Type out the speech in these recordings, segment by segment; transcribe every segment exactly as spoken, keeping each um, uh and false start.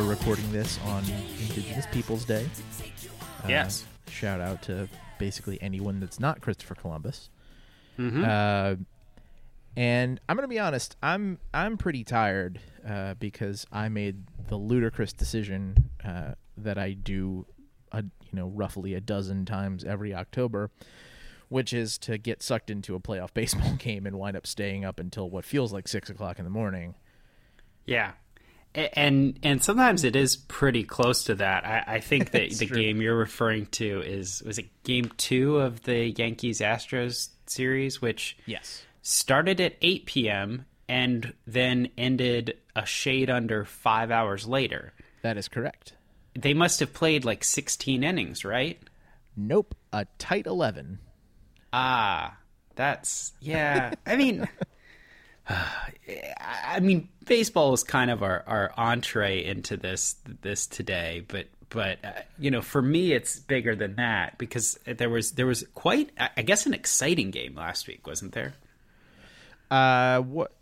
Recording this on Indigenous Peoples Day. Uh, yes. Shout out to basically anyone that's not Christopher Columbus. Mm-hmm. Uh, and I'm going to be honest, I'm I'm pretty tired uh, because I made the ludicrous decision uh, that I do, a, you know, roughly a dozen times every October, which is to get sucked into a playoff baseball game and wind up staying up until what feels like six o'clock in the morning. Yeah. And and sometimes it is pretty close to that. I, I think that the true. game you're referring to is, was it game two of the Yankees-Astros series, which yes. started at eight p.m. and then ended a shade under five hours later. That is correct. They must have played like sixteen innings, right? Nope. A tight eleven. Ah, that's, yeah. I mean... I mean, baseball is kind of our, our entree into this this today, but but uh, you know, for me, it's bigger than that because there was there was quite, I guess, an exciting game last week, wasn't there? Uh, what?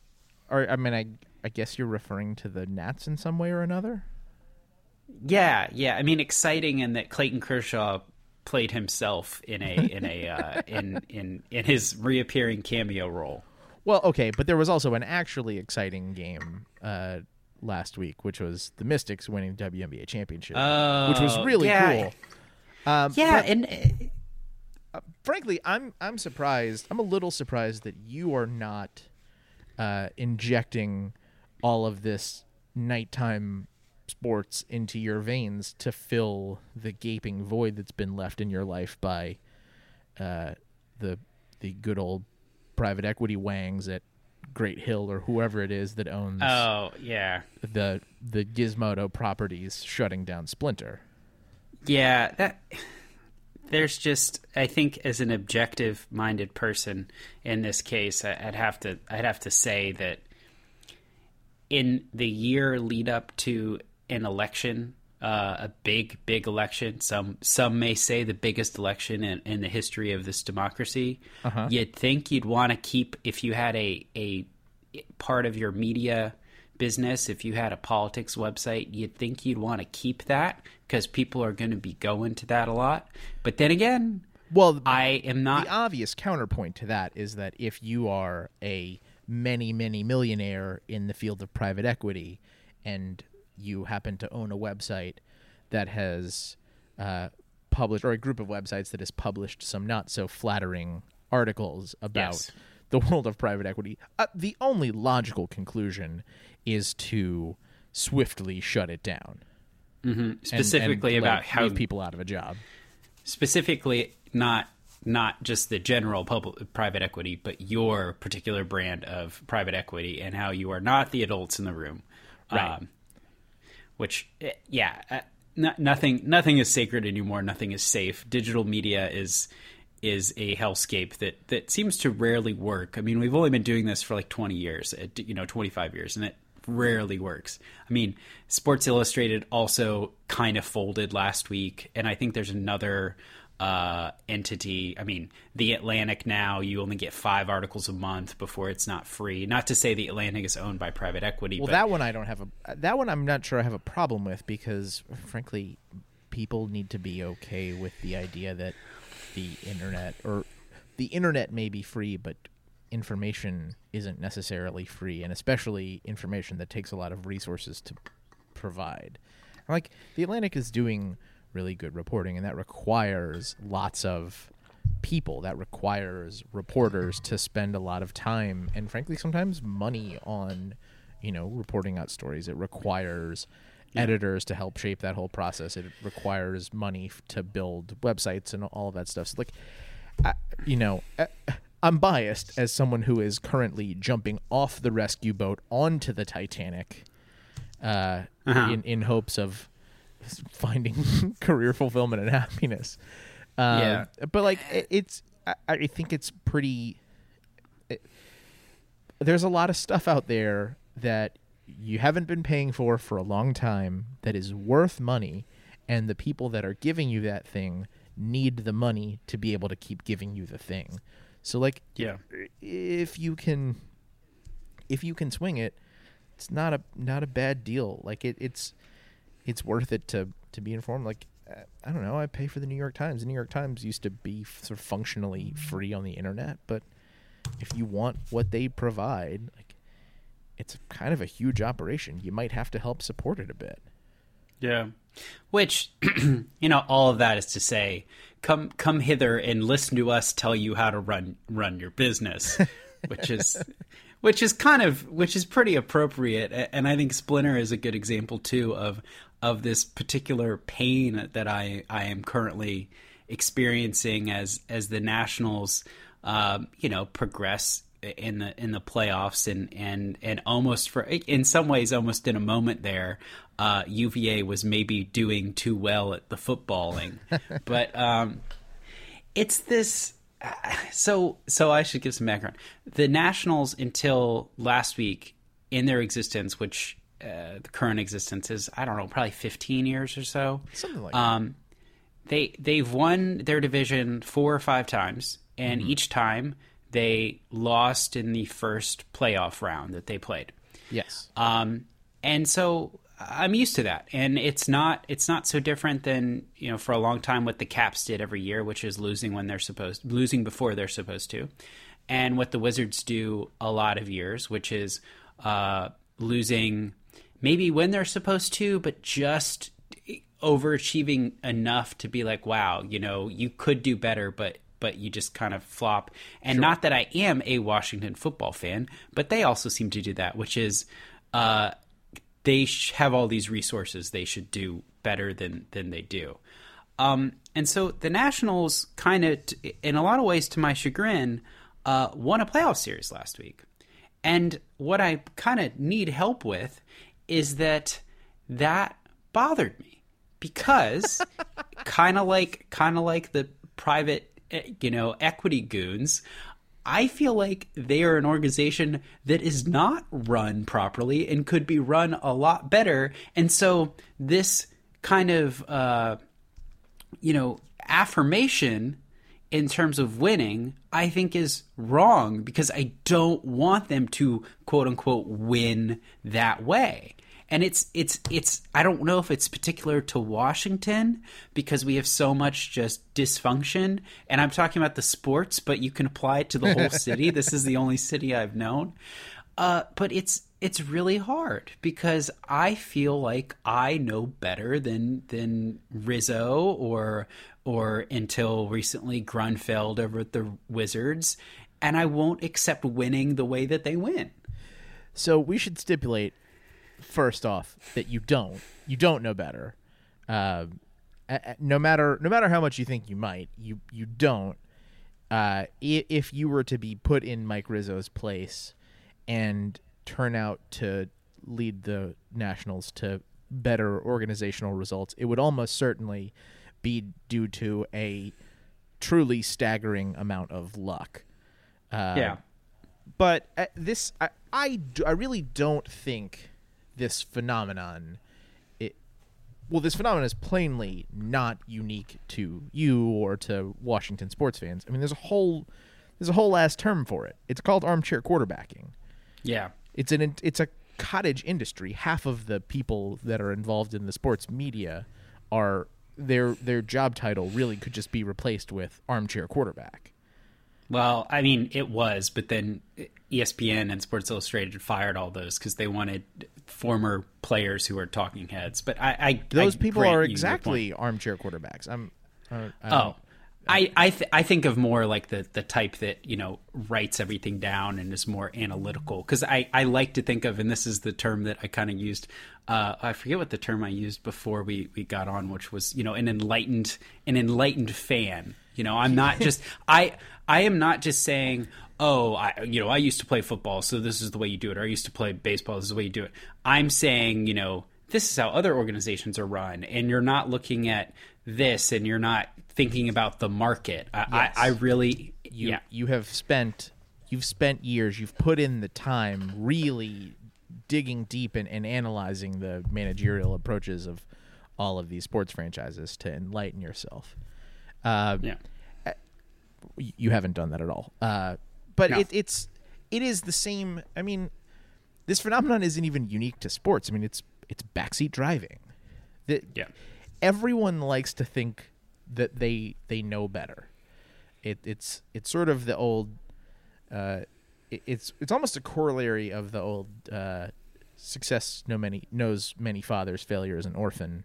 Or I mean, I I guess you're referring to the Nats in some way or another. Yeah, yeah. I mean, exciting in that Clayton Kershaw played himself in a in a uh, in in in his reappearing cameo role. Well, okay, but there was also an actually exciting game uh, last week, which was the Mystics winning the W N B A championship, oh, which was really yeah. cool. Um, yeah, but, and uh, frankly, I'm I'm surprised. I'm a little surprised that you are not uh, injecting all of this nighttime sports into your veins to fill the gaping void that's been left in your life by uh, the the good old private equity wangs at Great Hill or whoever it is that owns oh yeah the the Gizmodo properties shutting down Splinter. Yeah, that there's just, I think as an objective minded person in this case, I'd have to I'd have to say that in the year lead up to an election, uh, a big big election, some some may say the biggest election in, in the history of this democracy, uh-huh. you'd think you'd want to keep, if you had a a part of your media business, if you had a politics website, you'd think you'd want to keep that because people are going to be going to that a lot. But then again, well, I am not. The obvious counterpoint to that is that if you are a many many millionaire in the field of private equity and you happen to own a website that has uh, published, or a group of websites that has published some not so flattering articles about yes. the world of private equity. Uh, the only logical conclusion is to swiftly shut it down. Mm-hmm. Specifically and, and, about like, how leave people out of a job. Specifically, not not just the general public private equity, but your particular brand of private equity and how you are not the adults in the room. Right. Um, Which, yeah, uh, no, nothing nothing is sacred anymore. Nothing is safe. Digital media is is a hellscape that, that seems to rarely work. I mean, we've only been doing this for like twenty years, you know, twenty-five years, and it rarely works. I mean, Sports Illustrated also kind of folded last week, and I think there's another uh, entity. I mean, The Atlantic now, you only get five articles a month before it's not free. Not to say The Atlantic is owned by private equity. Well, but that one I don't have a, that one I'm not sure I have a problem with because, frankly, people need to be okay with the idea that the internet, or the internet may be free, but information isn't necessarily free, and especially information that takes a lot of resources to provide. Like, The Atlantic is doing really good reporting, and that requires lots of people. That requires reporters to spend a lot of time and, frankly, sometimes money on, you know, reporting out stories. It requires yeah. editors to help shape that whole process. It requires money f- to build websites and all of that stuff. So, like, I, you know, I, I'm biased as someone who is currently jumping off the rescue boat onto the Titanic uh, uh-huh. in, in hopes of finding career fulfillment and happiness. Um, yeah. But, like, it, it's, I, I think it's pretty, it, there's a lot of stuff out there that you haven't been paying for for a long time that is worth money, and the people that are giving you that thing need the money to be able to keep giving you the thing. So, like, yeah, if you can, if you can swing it, it's not a not a bad deal. Like, it, it's it's worth it to to be informed. Like, I don't know, I pay for the New York Times. The New York Times used to be sort of functionally free on the internet, but if you want what they provide, like, it's kind of a huge operation. You might have to help support it a bit. Yeah. Which, you know, all of that is to say, come come hither and listen to us tell you how to run run your business, which is which is kind of which is pretty appropriate. And I think Splinter is a good example too of of this particular pain that I, I am currently experiencing as as the Nationals, um, you know, progress in the in the playoffs and and and almost for in some ways almost in a moment there. Uh, U V A was maybe doing too well at the footballing, but um, it's this. Uh, so, so I should give some background. The Nationals, until last week, in their existence, which uh, the current existence is, I don't know, probably fifteen years or so. Something like um, that. They they've won their division four or five times, and mm-hmm. each time they lost in the first playoff round that they played. Yes. Um, and so. I'm used to that, and it's not it's not so different than, you know, for a long time what the Caps did every year, which is losing when they're supposed losing before they're supposed to, and what the Wizards do a lot of years, which is uh, losing maybe when they're supposed to, but just overachieving enough to be like, wow, you know, you could do better, but but you just kind of flop. And sure. Not that I am a Washington football fan, but they also seem to do that, which is. Uh, They have all these resources. They should do better than than they do. Um, and so the Nationals kind of, in a lot of ways, to my chagrin, uh, won a playoff series last week. And what I kind of need help with is that that bothered me because kind of like kind of like the private, you know, equity goons. I feel like they are an organization that is not run properly and could be run a lot better. And so this kind of, uh, you know, affirmation in terms of winning, I think is wrong because I don't want them to, quote unquote, win that way. And it's it's it's I don't know if it's particular to Washington because we have so much just dysfunction. And I'm talking about the sports, but you can apply it to the whole city. This is the only city I've known. Uh, but it's it's really hard because I feel like I know better than than Rizzo or or until recently Grunfeld over at the Wizards, and I won't accept winning the way that they win. So we should stipulate. First off, that you don't, you don't know better. Uh, no matter, no matter how much you think you might, you you don't. Uh, if you were to be put in Mike Rizzo's place and turn out to lead the Nationals to better organizational results, it would almost certainly be due to a truly staggering amount of luck. Uh, yeah. But uh, this, I, I, do, I really don't think. This phenomenon, it well, this phenomenon is plainly not unique to you or to Washington sports fans. I mean, there's a whole, there's a whole ass term for it. It's called armchair quarterbacking. Yeah, it's an it's a cottage industry. Half of the people that are involved in the sports media are their their job title really could just be replaced with armchair quarterback. Well, I mean, it was, but then E S P N and Sports Illustrated fired all those because they wanted former players who are talking heads. But I, I those I people are exactly armchair quarterbacks. I'm. I, I oh, I I, th- I think of more like the the type that, you know, writes everything down and is more analytical, because I, I like to think of, and this is the term that I kind of used, uh, I forget what the term I used before we, we got on, which was, you know, an enlightened an enlightened fan. You know, I'm not just I I am not just saying, oh, I, you know, I used to play football, so this is the way you do it. Or I used to play baseball, this is the way you do it. I'm saying, you know, this is how other organizations are run, and you're not looking at this, and you're not thinking about the market. I, yes. I, I really, you, yeah. you have spent, you've spent years, you've put in the time really digging deep and, and analyzing the managerial approaches of all of these sports franchises to enlighten yourself. Uh, yeah. You haven't done that at all. Uh, but no. it, it's, it is the same. I mean, this phenomenon isn't even unique to sports. I mean, it's, it's backseat driving. The, yeah. Everyone likes to think that they they know better. It, it's it's sort of the old. Uh, it, it's it's almost a corollary of the old uh, success no many knows many fathers, failure is an orphan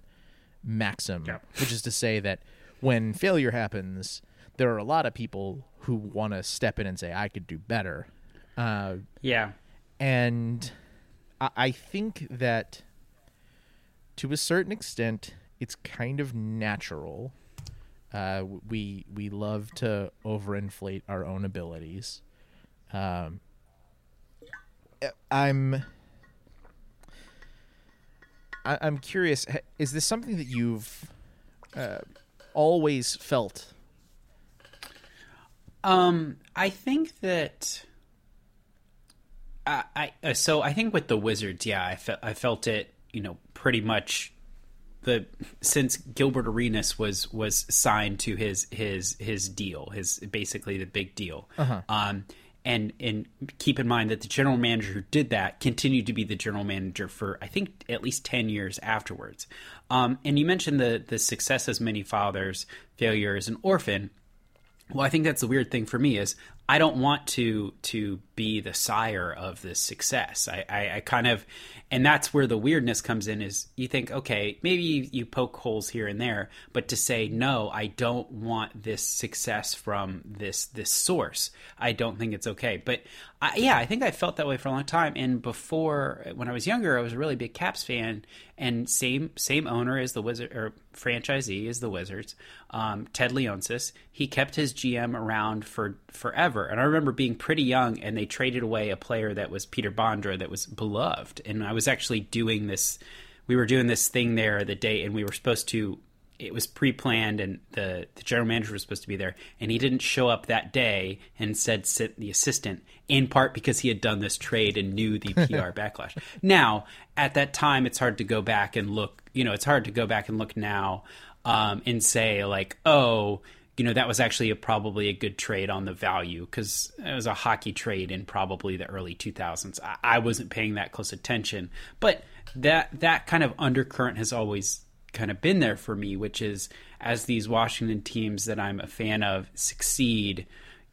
maxim, yeah. which is to say that when failure happens, there are a lot of people who want to step in and say, "I could do better." Uh, yeah, and I, I think that to a certain extent, it's kind of natural. Uh, we we love to overinflate our own abilities. Um, I'm I, I'm curious. Is this something that you've uh, always felt? Um, I think that I, I uh, so I think with the Wizards, yeah, I felt I felt it. You know, pretty much. The since Gilbert Arenas was was signed to his his his deal, his basically the big deal. Uh-huh. Um, and and keep in mind that the general manager who did that continued to be the general manager for I think at least ten years afterwards. Um, and you mentioned the the success as many fathers, failure as an orphan. Well, I think that's the weird thing for me is I don't want to to be the sire of this success. I, I, I kind of, and that's where the weirdness comes in is you think, okay, maybe you, you poke holes here and there, but to say, no, I don't want this success from this this source. I don't think it's okay. But I, yeah, I think I felt that way for a long time. And before, when I was younger, I was a really big Caps fan, and same same owner as the Wizards, or franchisee as the Wizards, um, Ted Leonsis. He kept his G M around for forever. And I remember being pretty young, and they traded away a player that was Peter Bondra that was beloved. And I was actually doing this, we were doing this thing there the day, and we were supposed to, it was pre-planned, and the, the general manager was supposed to be there, and he didn't show up that day, and said sent the assistant, in part because he had done this trade and knew the P R backlash. Now, at that time, it's hard to go back and look, you know, it's hard to go back and look now um, and say like, oh, you know, that was actually a, probably a good trade on the value, because it was a hockey trade in probably the early two thousands. I, I wasn't paying that close attention, but that that kind of undercurrent has always kind of been there for me, which is as these Washington teams that I'm a fan of succeed,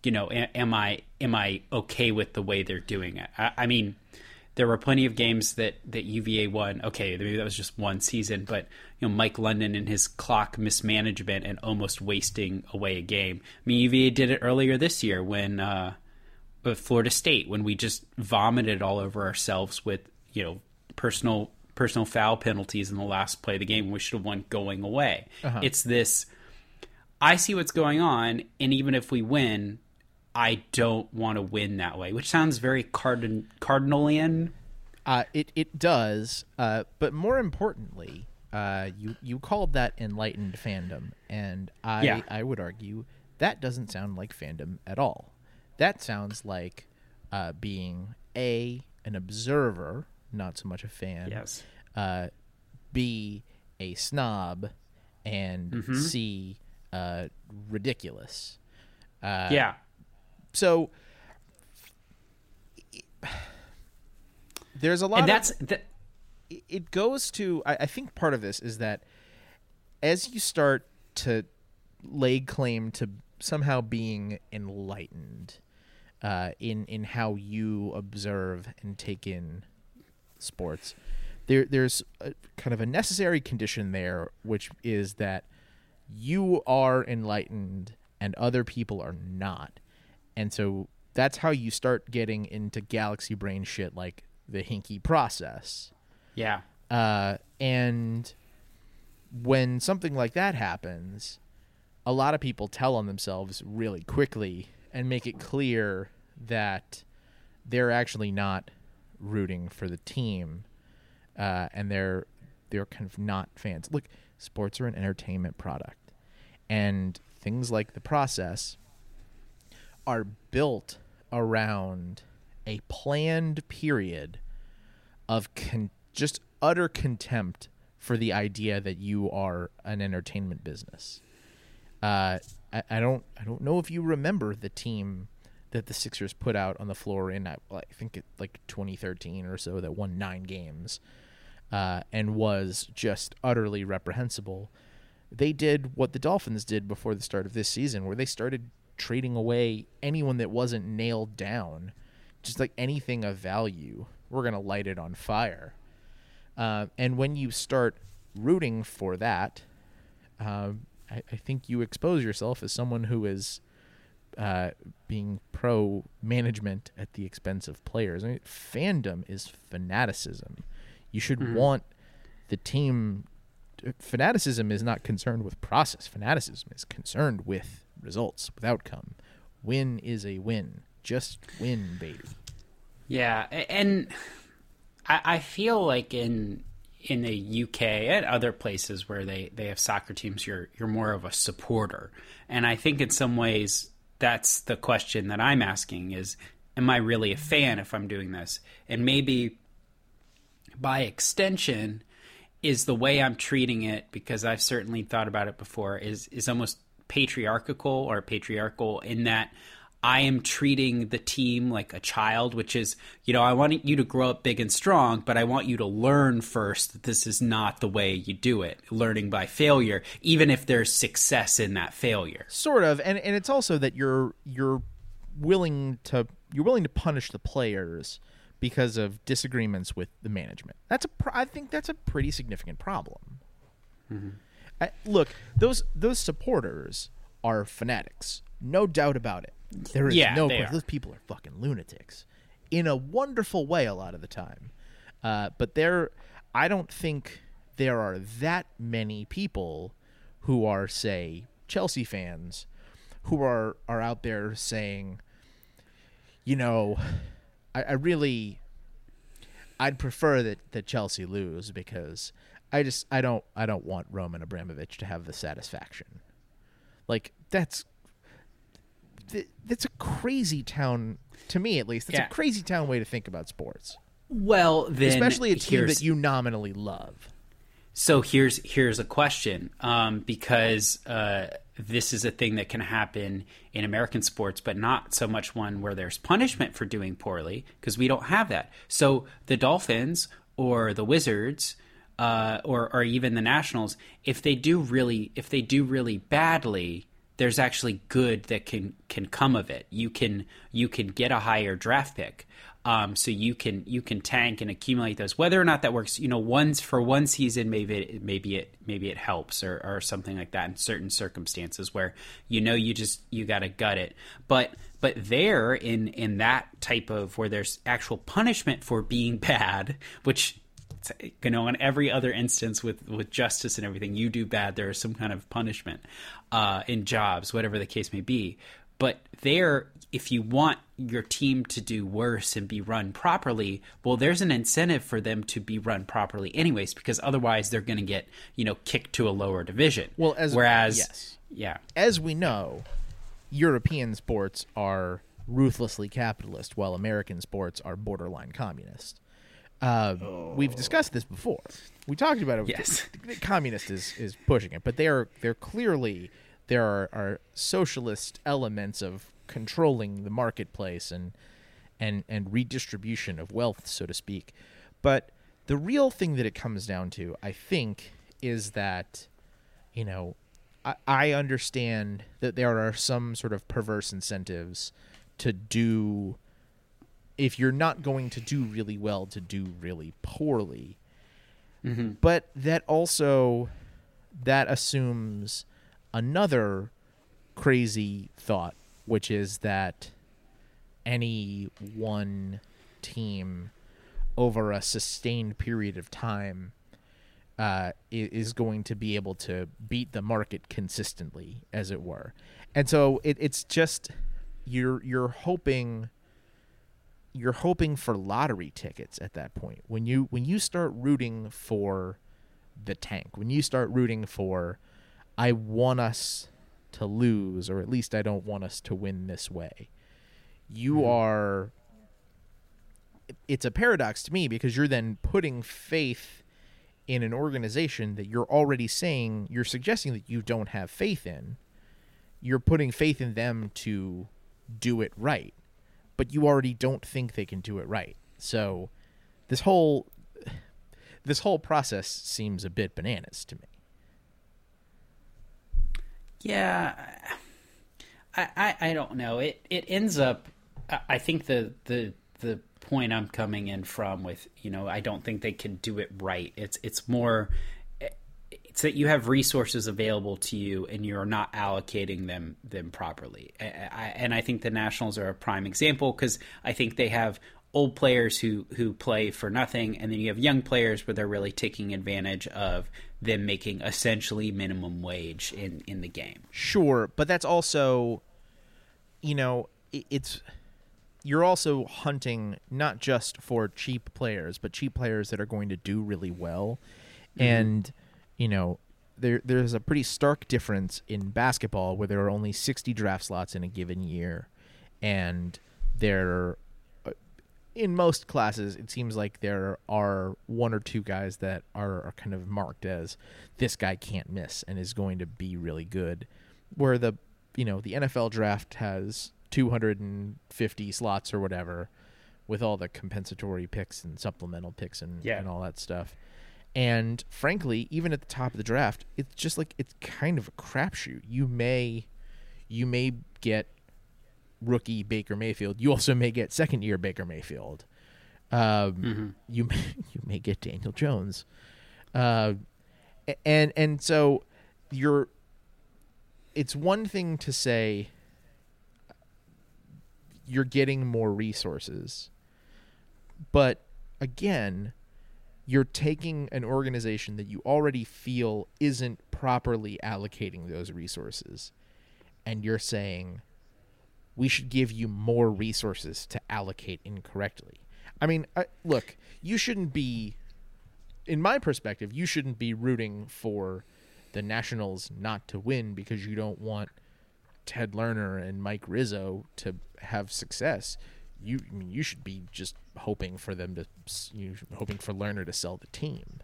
you know, am I am I okay with the way they're doing it? I, I mean, there were plenty of games that, that U V A won. Okay, maybe that was just one season, but you know, Mike London and his clock mismanagement and almost wasting away a game. I mean, U V A did it earlier this year when uh, with Florida State, when we just vomited all over ourselves with, you know, personal personal foul penalties in the last play of the game. We should have won going away. Uh-huh. It's this, I see what's going on, and even if we win, I don't want to win that way, which sounds very cardin- cardinalian. Uh, it, it does, uh, but more importantly, uh, you, you called that enlightened fandom, and I, yeah. I would argue that doesn't sound like fandom at all. That sounds like uh, being, A, an observer, not so much a fan. Yes. Uh, B, a snob, and mm-hmm. C, uh, ridiculous. Uh, yeah. So it, there's a lot. And that's of, that, it goes to. I, I think part of this is that as you start to lay claim to somehow being enlightened uh, in in how you observe and take in sports, there there's a, kind of a necessary condition there, which is that you are enlightened and other people are not. And so that's how you start getting into galaxy brain shit like the hinky process. Yeah. Uh, and when something like that happens, a lot of people tell on themselves really quickly and make it clear that they're actually not rooting for the team, uh, and they're they're kind of not fans. Look, sports are an entertainment product, and things like the process are built around a planned period of con- just utter contempt for the idea that you are an entertainment business. Uh, I, I don't, I don't know if you remember the team that the Sixers put out on the floor in, I, I think it like twenty thirteen or so, that won nine games, uh, and was just utterly reprehensible. They did what the Dolphins did before the start of this season, where they started trading away anyone that wasn't nailed down, just like anything of value. We're going to light it on fire. Uh, and when you start rooting for that, uh, I, I think you expose yourself as someone who is uh, being pro-management at the expense of players. I mean, fandom is fanaticism. You should mm-hmm. want the team... To, fanaticism is not concerned with process. Fanaticism is concerned with results, with outcome. Win is a win. Just win, baby. Yeah, and... I feel like in in the U K and other places where they, they have soccer teams, you're you're more of a supporter. And I think in some ways that's the question that I'm asking is, am I really a fan if I'm doing this? And maybe by extension is the way I'm treating it, because I've certainly thought about it before, is, is almost patriarchal or patriarchal in that I am treating the team like a child, which is, you know, I want you to grow up big and strong, but I want you to learn first that this is not the way you do it. Learning by failure, even if there's success in that failure. Sort of. And, and it's also that you're you're willing to you're willing to punish the players because of disagreements with the management. That's a pro- I think that's a pretty significant problem. Mm-hmm. I, look, those those supporters are fanatics, no doubt about it. There is yeah, no question. Those people are fucking lunatics in a wonderful way a lot of the time. Uh, but there, I don't think there are that many people who are, say, Chelsea fans who are, are out there saying, you know, I, I really, I'd prefer that, that Chelsea lose because I just, I don't, I don't want Roman Abramovich to have the satisfaction. Like, that's, That's a crazy town, to me at least. That's yeah. a crazy town way to think about sports. Well, then, especially a team that you nominally love. So here's here's a question, um, because uh, this is a thing that can happen in American sports, but not so much one where there's punishment for doing poorly, because we don't have that. So the Dolphins or the Wizards, uh, or or even the Nationals, if they do really if they do really badly, there's actually good that can, can come of it. You can you can get a higher draft pick, um, so you can you can tank and accumulate those. Whether or not that works, you know, once for one season, maybe it, maybe it maybe it helps or, or something like that in certain circumstances where you know you just you got to gut it. But but there in in that type of where there's actual punishment for being bad, which. You know, in every other instance with, with justice and everything, you do bad, there is some kind of punishment uh, in jobs, whatever the case may be. But there, if you want your team to do worse and be run properly, well, there's an incentive for them to be run properly anyways, because otherwise they're going to get, you know, kicked to a lower division. Well, as Whereas, yes. yeah. As we know, European sports are ruthlessly capitalist, while American sports are borderline communist. Uh, oh. We've discussed this before. We talked about it. Yes. The, the communist is, is pushing it, but they are they're clearly there are, are socialist elements of controlling the marketplace and and and redistribution of wealth, so to speak. But the real thing that it comes down to, I think, is that, you know, I, I understand that there are some sort of perverse incentives to do. If you're not going to do really well, to do really poorly. Mm-hmm. But that also, that assumes another crazy thought, which is that any one team over a sustained period of time uh, is going to be able to beat the market consistently, as it were. And so it, it's just you're you're hoping you're hoping for lottery tickets at that point. When you when you start rooting for the tank, when you start rooting for I want us to lose, or at least I don't want us to win this way, you are it's a paradox to me, because you're then putting faith in an organization that you're already saying, you're suggesting that you don't have faith in. You're putting faith in them to do it right, but you already don't think they can do it right. So this whole this whole process seems a bit bananas to me. Yeah, I I, I don't know. It it ends up. I think the the the point I'm coming in from with, you know, I don't think they can do it right. It's it's more. It's that you have resources available to you and you're not allocating them them properly. I, I, and I think the Nationals are a prime example, because I think they have old players who, who play for nothing, and then you have young players where they're really taking advantage of them making essentially minimum wage in, in the game. Sure, but that's also, you know, it, it's you're also hunting not just for cheap players, but cheap players that are going to do really well. Mm-hmm. And you know, there there's a pretty stark difference in basketball, where there are only sixty draft slots in a given year, and there, in most classes, it seems like there are one or two guys that are, are kind of marked as this guy can't miss and is going to be really good, where the you know the N F L draft has two hundred fifty slots or whatever, with all the compensatory picks and supplemental picks and, yeah. and all that stuff. And frankly, even at the top of the draft, it's just like it's kind of a crapshoot. You may, you may get rookie Baker Mayfield. You also may get second year Baker Mayfield. Um, mm-hmm. You may, you may get Daniel Jones, uh, and and so you're. It's one thing to say you're getting more resources, but again, you're taking an organization that you already feel isn't properly allocating those resources, and you're saying, we should give you more resources to allocate incorrectly. I mean, I, look, you shouldn't be, in my perspective, you shouldn't be rooting for the Nationals not to win because you don't want Ted Lerner and Mike Rizzo to have success. You I mean, you should be just hoping for them to you hoping for Lerner to sell the team.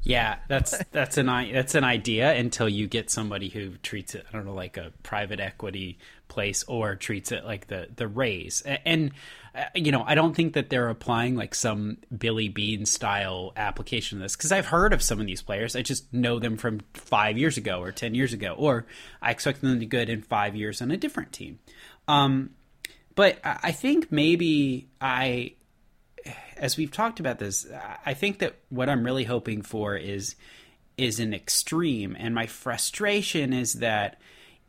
Yeah, that's that's an that's an idea until you get somebody who treats it, I don't know, like a private equity place, or treats it like the the Rays. And uh, you know, I don't think that they're applying like some Billy Beane style application of this, because I've heard of some of these players. I just know them from five years ago or ten years ago, or I expect them to be good in five years on a different team. Um, But I think maybe I, as we've talked about this, I think that what I'm really hoping for is is an extreme. And my frustration is that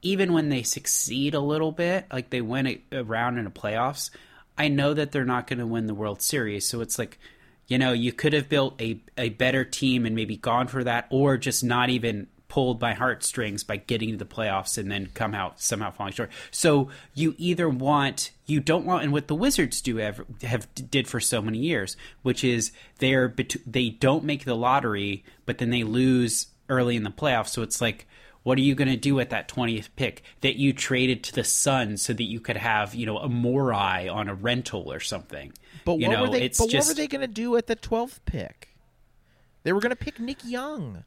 even when they succeed a little bit, like they win a, a round in the playoffs, I know that they're not going to win the World Series. So it's like, you know, you could have built a, a better team and maybe gone for that, or just not even pulled by heartstrings by getting to the playoffs and then come out somehow falling short. So you either want, you don't want, and what the Wizards do have, have did for so many years, which is they're they don't make the lottery, but then they lose early in the playoffs. So it's like, what are you going to do at that twentieth pick that you traded to the Suns so that you could have, you know, a Morey on a rental or something? But you what know, were they? It's but just, what were they going to do at the twelfth pick? They were going to pick Nick Young.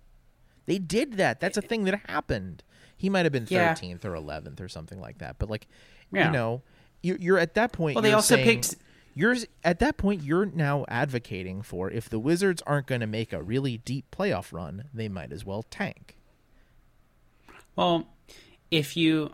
They did that. That's a thing that happened. He might have been thirteenth yeah. or eleventh or something like that. But like, yeah. you know, you're, you're at that point. Well, they also saying, picked. You're at that point. You're now advocating for, if the Wizards aren't going to make a really deep playoff run, they might as well tank. Well, if you,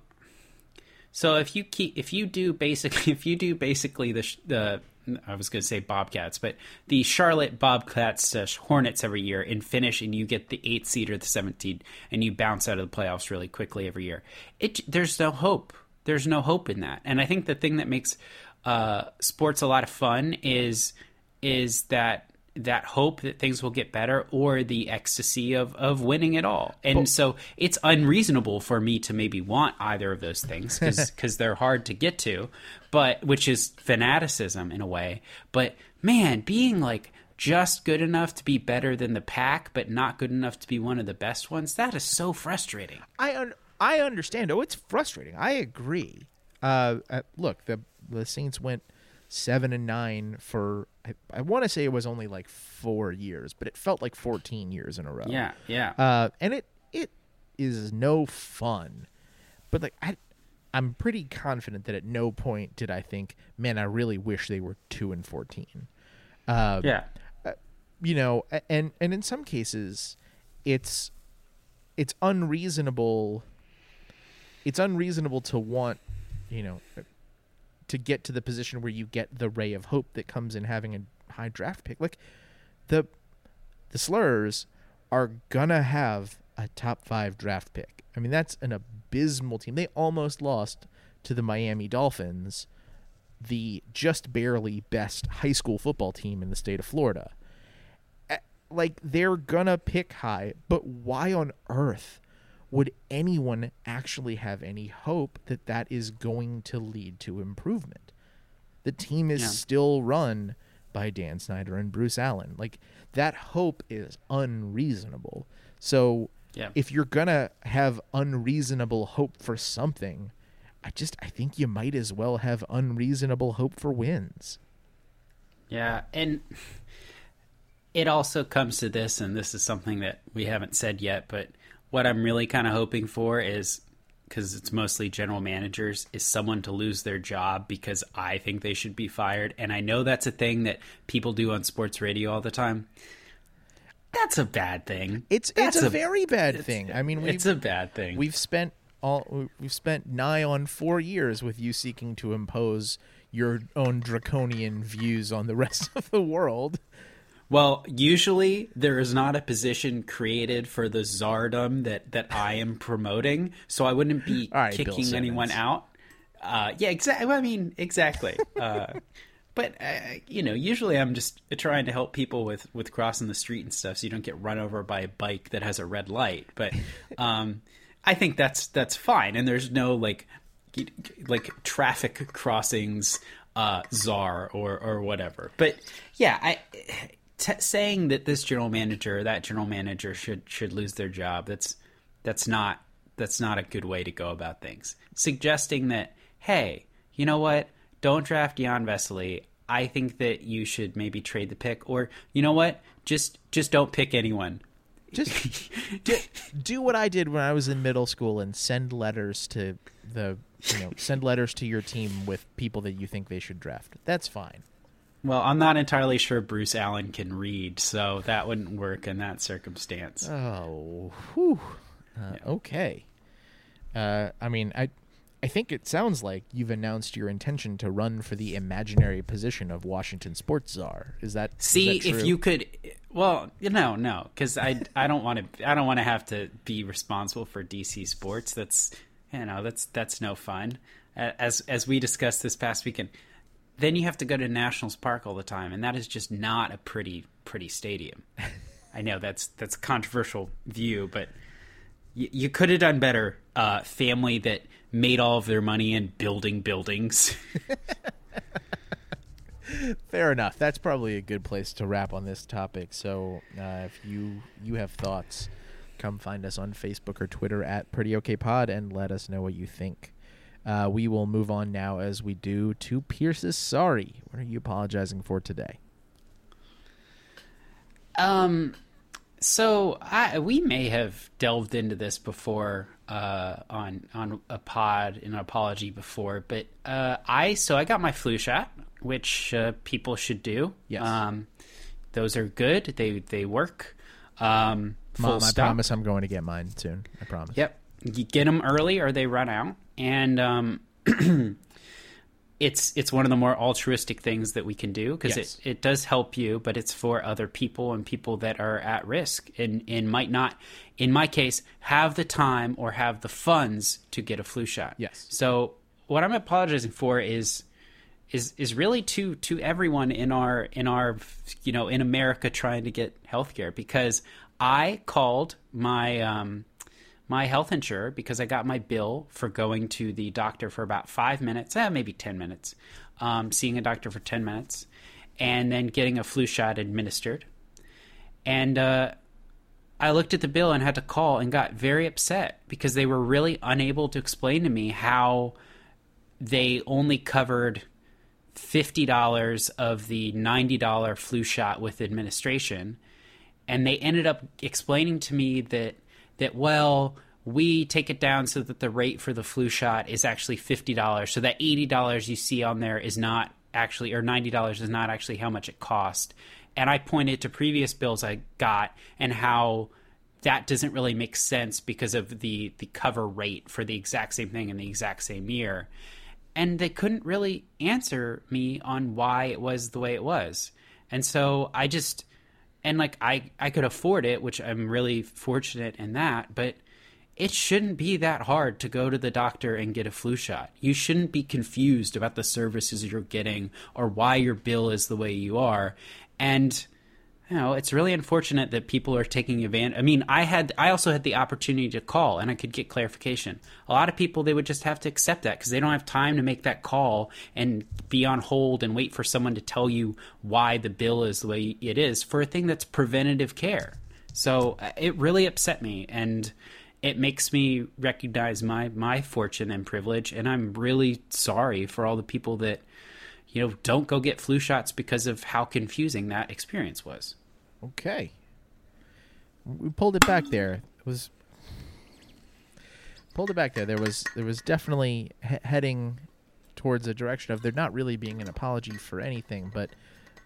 so if you keep, if you do basically, if you do basically the the I was going to say Bobcats, but the Charlotte Bobcats slash Hornets every year and finish, and you get the eighth seed or the seventh seed, and you bounce out of the playoffs really quickly every year. It there's no hope. There's no hope in that. And I think the thing that makes uh, sports a lot of fun is is that that hope that things will get better, or the ecstasy of, of winning it all. And but, so it's unreasonable for me to maybe want either of those things, because they're hard to get to, but which is fanaticism in a way. But man, being like just good enough to be better than the pack, but not good enough to be one of the best ones, that is so frustrating. I, un- I understand. Oh, it's frustrating. I agree. Uh, uh, look, the, the Saints went seven and nine for, I, I want to say it was only like four years, but it felt like fourteen years in a row. Yeah, yeah. Uh, and it it is no fun. But like I, I'm pretty confident that at no point did I think, man, I really wish they were two and fourteen. Uh, yeah. Uh, you know, and and in some cases, it's it's unreasonable. It's unreasonable to want, you know, to get to the position where you get the ray of hope that comes in having a high draft pick. Like the the Slurs are gonna have a top five draft pick. I mean, that's an abysmal team. They almost lost to the Miami Dolphins, the just barely best high school football team in the state of Florida. Like, they're gonna pick high, but why on earth would anyone actually have any hope that that is going to lead to improvement? The team is yeah. still run by Dan Snyder and Bruce Allen. Like, that hope is unreasonable. So yeah. if you're going to have unreasonable hope for something, I just, I think you might as well have unreasonable hope for wins. Yeah. And it also comes to this, and this is something that we haven't said yet, but what I'm really kind of hoping for is, because it's mostly general managers, is someone to lose their job because I think they should be fired. And I know that's a thing that people do on sports radio all the time. That's a bad thing. It's that's it's a, a very bad thing. I mean, it's a bad thing. We've spent all we've spent nigh on four years with you seeking to impose your own draconian views on the rest of the world. Well, usually there is not a position created for the czardom that, that I am promoting, so I wouldn't be right, kicking anyone out. Uh, yeah, exactly. I mean, exactly. Uh, but, uh, you know, usually I'm just trying to help people with, with crossing the street and stuff so you don't get run over by a bike that has a red light. But um, I think that's that's fine, and there's no, like, like traffic crossings uh, czar or, or whatever. But, yeah, I... T- saying that this general manager or that general manager should should lose their job, that's that's not that's not a good way to go about things. Suggesting that, hey, you know what, don't draft Jan Vesely. I think that you should maybe trade the pick, or you know what, just just don't pick anyone. Just do, do what I did when I was in middle school and send letters to the you know send letters to your team with people that you think they should draft. That's fine. Well, I'm not entirely sure Bruce Allen can read, so that wouldn't work in that circumstance. Oh, whew. Uh, yeah. Okay. Uh, I mean, I I think it sounds like you've announced your intention to run for the imaginary position of Washington sports czar. Is that see is that true? If you could? Well, no, no, because I I don't want to I don't want to have to be responsible for D C sports. That's you know that's that's no fun. As as we discussed this past weekend. Then you have to go to Nationals Park all the time, and that is just not a pretty, pretty stadium. I know that's that's a controversial view, but y- you could have done better, uh, family that made all of their money in building buildings. Fair enough. That's probably a good place to wrap on this topic. So uh, if you, you have thoughts, come find us on Facebook or Twitter at Pretty Okay Pod and let us know what you think. Uh, we will move on now, as we do, to Pierce's Sorry. What are you apologizing for today? Um, so I, we may have delved into this before uh, on on a pod, an apology before, but uh, I so I got my flu shot, which uh, people should do. Yes, um, those are good. They they work. Um, Mom, I promise I'm going to get mine soon. I promise. Yep, you get them early or they run out. And um, it's it's one of the more altruistic things that we can do, because yes. it, it does help you, but it's for other people and people that are at risk and, and might not, in my case, have the time or have the funds to get a flu shot. Yes. So what I'm apologizing for is is is really to to everyone in our in our you know in America trying to get healthcare, because I called my um my health insurer because I got my bill for going to the doctor for about five minutes, eh, maybe ten minutes, um, seeing a doctor for ten minutes, and then getting a flu shot administered. And uh, I looked at the bill and had to call and got very upset because they were really unable to explain to me how they only covered fifty dollars of the ninety dollars flu shot with administration. And they ended up explaining to me that that, well, we take it down so that the rate for the flu shot is actually fifty dollars. So that eighty dollars you see on there is not actually, or ninety dollars is not actually how much it cost. And I pointed to previous bills I got and how that doesn't really make sense because of the, the cover rate for the exact same thing in the exact same year. And they couldn't really answer me on why it was the way it was. And so I just... And like I, I could afford it, which I'm really fortunate in that, but it shouldn't be that hard to go to the doctor and get a flu shot. You shouldn't be confused about the services you're getting or why your bill is the way you are. And you know, it's really unfortunate that people are taking advantage. I mean, I had I also had the opportunity to call and I could get clarification. A lot of people, they would just have to accept that because they don't have time to make that call and be on hold and wait for someone to tell you why the bill is the way it is for a thing that's preventative care. So it really upset me, and it makes me recognize my, my fortune and privilege, and I'm really sorry for all the people that, you know, don't go get flu shots because of how confusing that experience was. Okay. We pulled it back there. It was pulled it back there. There was there was definitely he- heading towards a direction of there not really being an apology for anything, but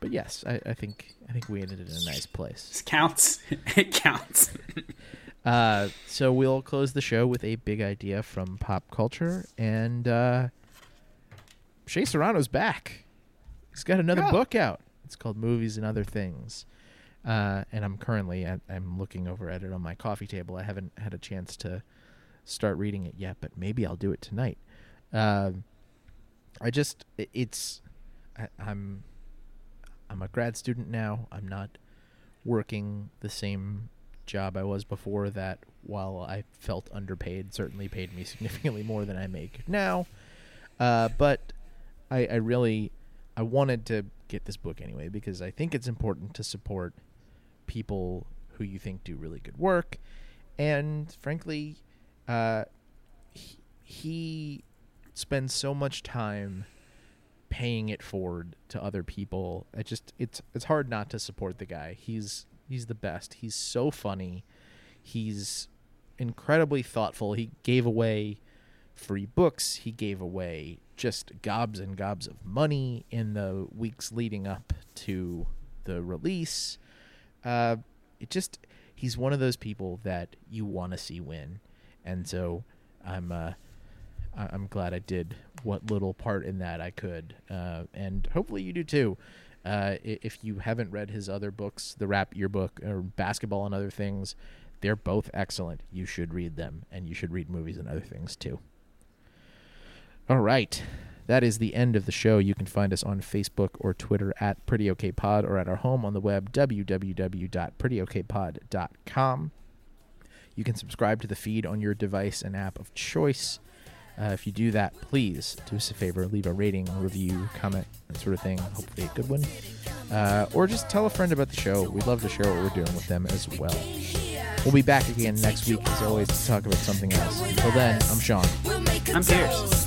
but yes, I, I think I think we ended it in a nice place. This counts. It counts. uh, so we'll close the show with a big idea from pop culture, and uh, Shea Serrano's back. He's got another yeah. book out. It's called Movies and Other Things. Uh, and I'm currently, at, I'm looking over at it on my coffee table. I haven't had a chance to start reading it yet, but maybe I'll do it tonight. Uh, I just, it, it's, I, I'm, I'm a grad student now. I'm not working the same job I was before that, while I felt underpaid, certainly paid me significantly more than I make now. Uh, but I, I really, I wanted to get this book anyway, because I think it's important to support people who you think do really good work. And frankly, uh, he, he spends so much time paying it forward to other people. It just, it's, it's hard not to support the guy. He's, he's the best. He's so funny. He's incredibly thoughtful. He gave away free books. He gave away just gobs and gobs of money in the weeks leading up to the release. Uh, it just, he's one of those people that you want to see win. And so I'm, uh, I'm glad I did what little part in that I could. Uh, and hopefully you do too. Uh, if you haven't read his other books, The Rap Year Book or Basketball and Other Things, they're both excellent. You should read them, and you should read Movies and Other Things too. All right. That is the end of the show. You can find us on Facebook or Twitter at Pretty Okay Pod, or at our home on the web, w w w dot pretty okay pod dot com. You can subscribe to the feed on your device and app of choice. Uh, if you do that, please do us a favor. Leave a rating, review, comment, that sort of thing. Hopefully a good one. Uh, or just tell a friend about the show. We'd love to share what we're doing with them as well. We'll be back again next week, as always, to talk about something else. Until then, I'm Sean. I'm Pierce.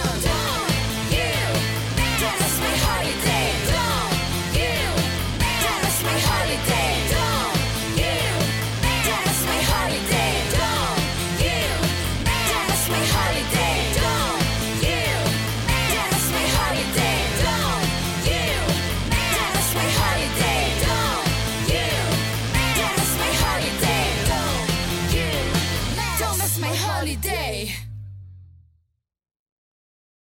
down, you don't miss my holiday, don't you don't miss my holiday, don't you don't miss my holiday, don't you don't miss my holiday, don't you don't miss my holiday, don't you don't miss my holiday, don't you don't miss my holiday, don't you don't miss my holiday.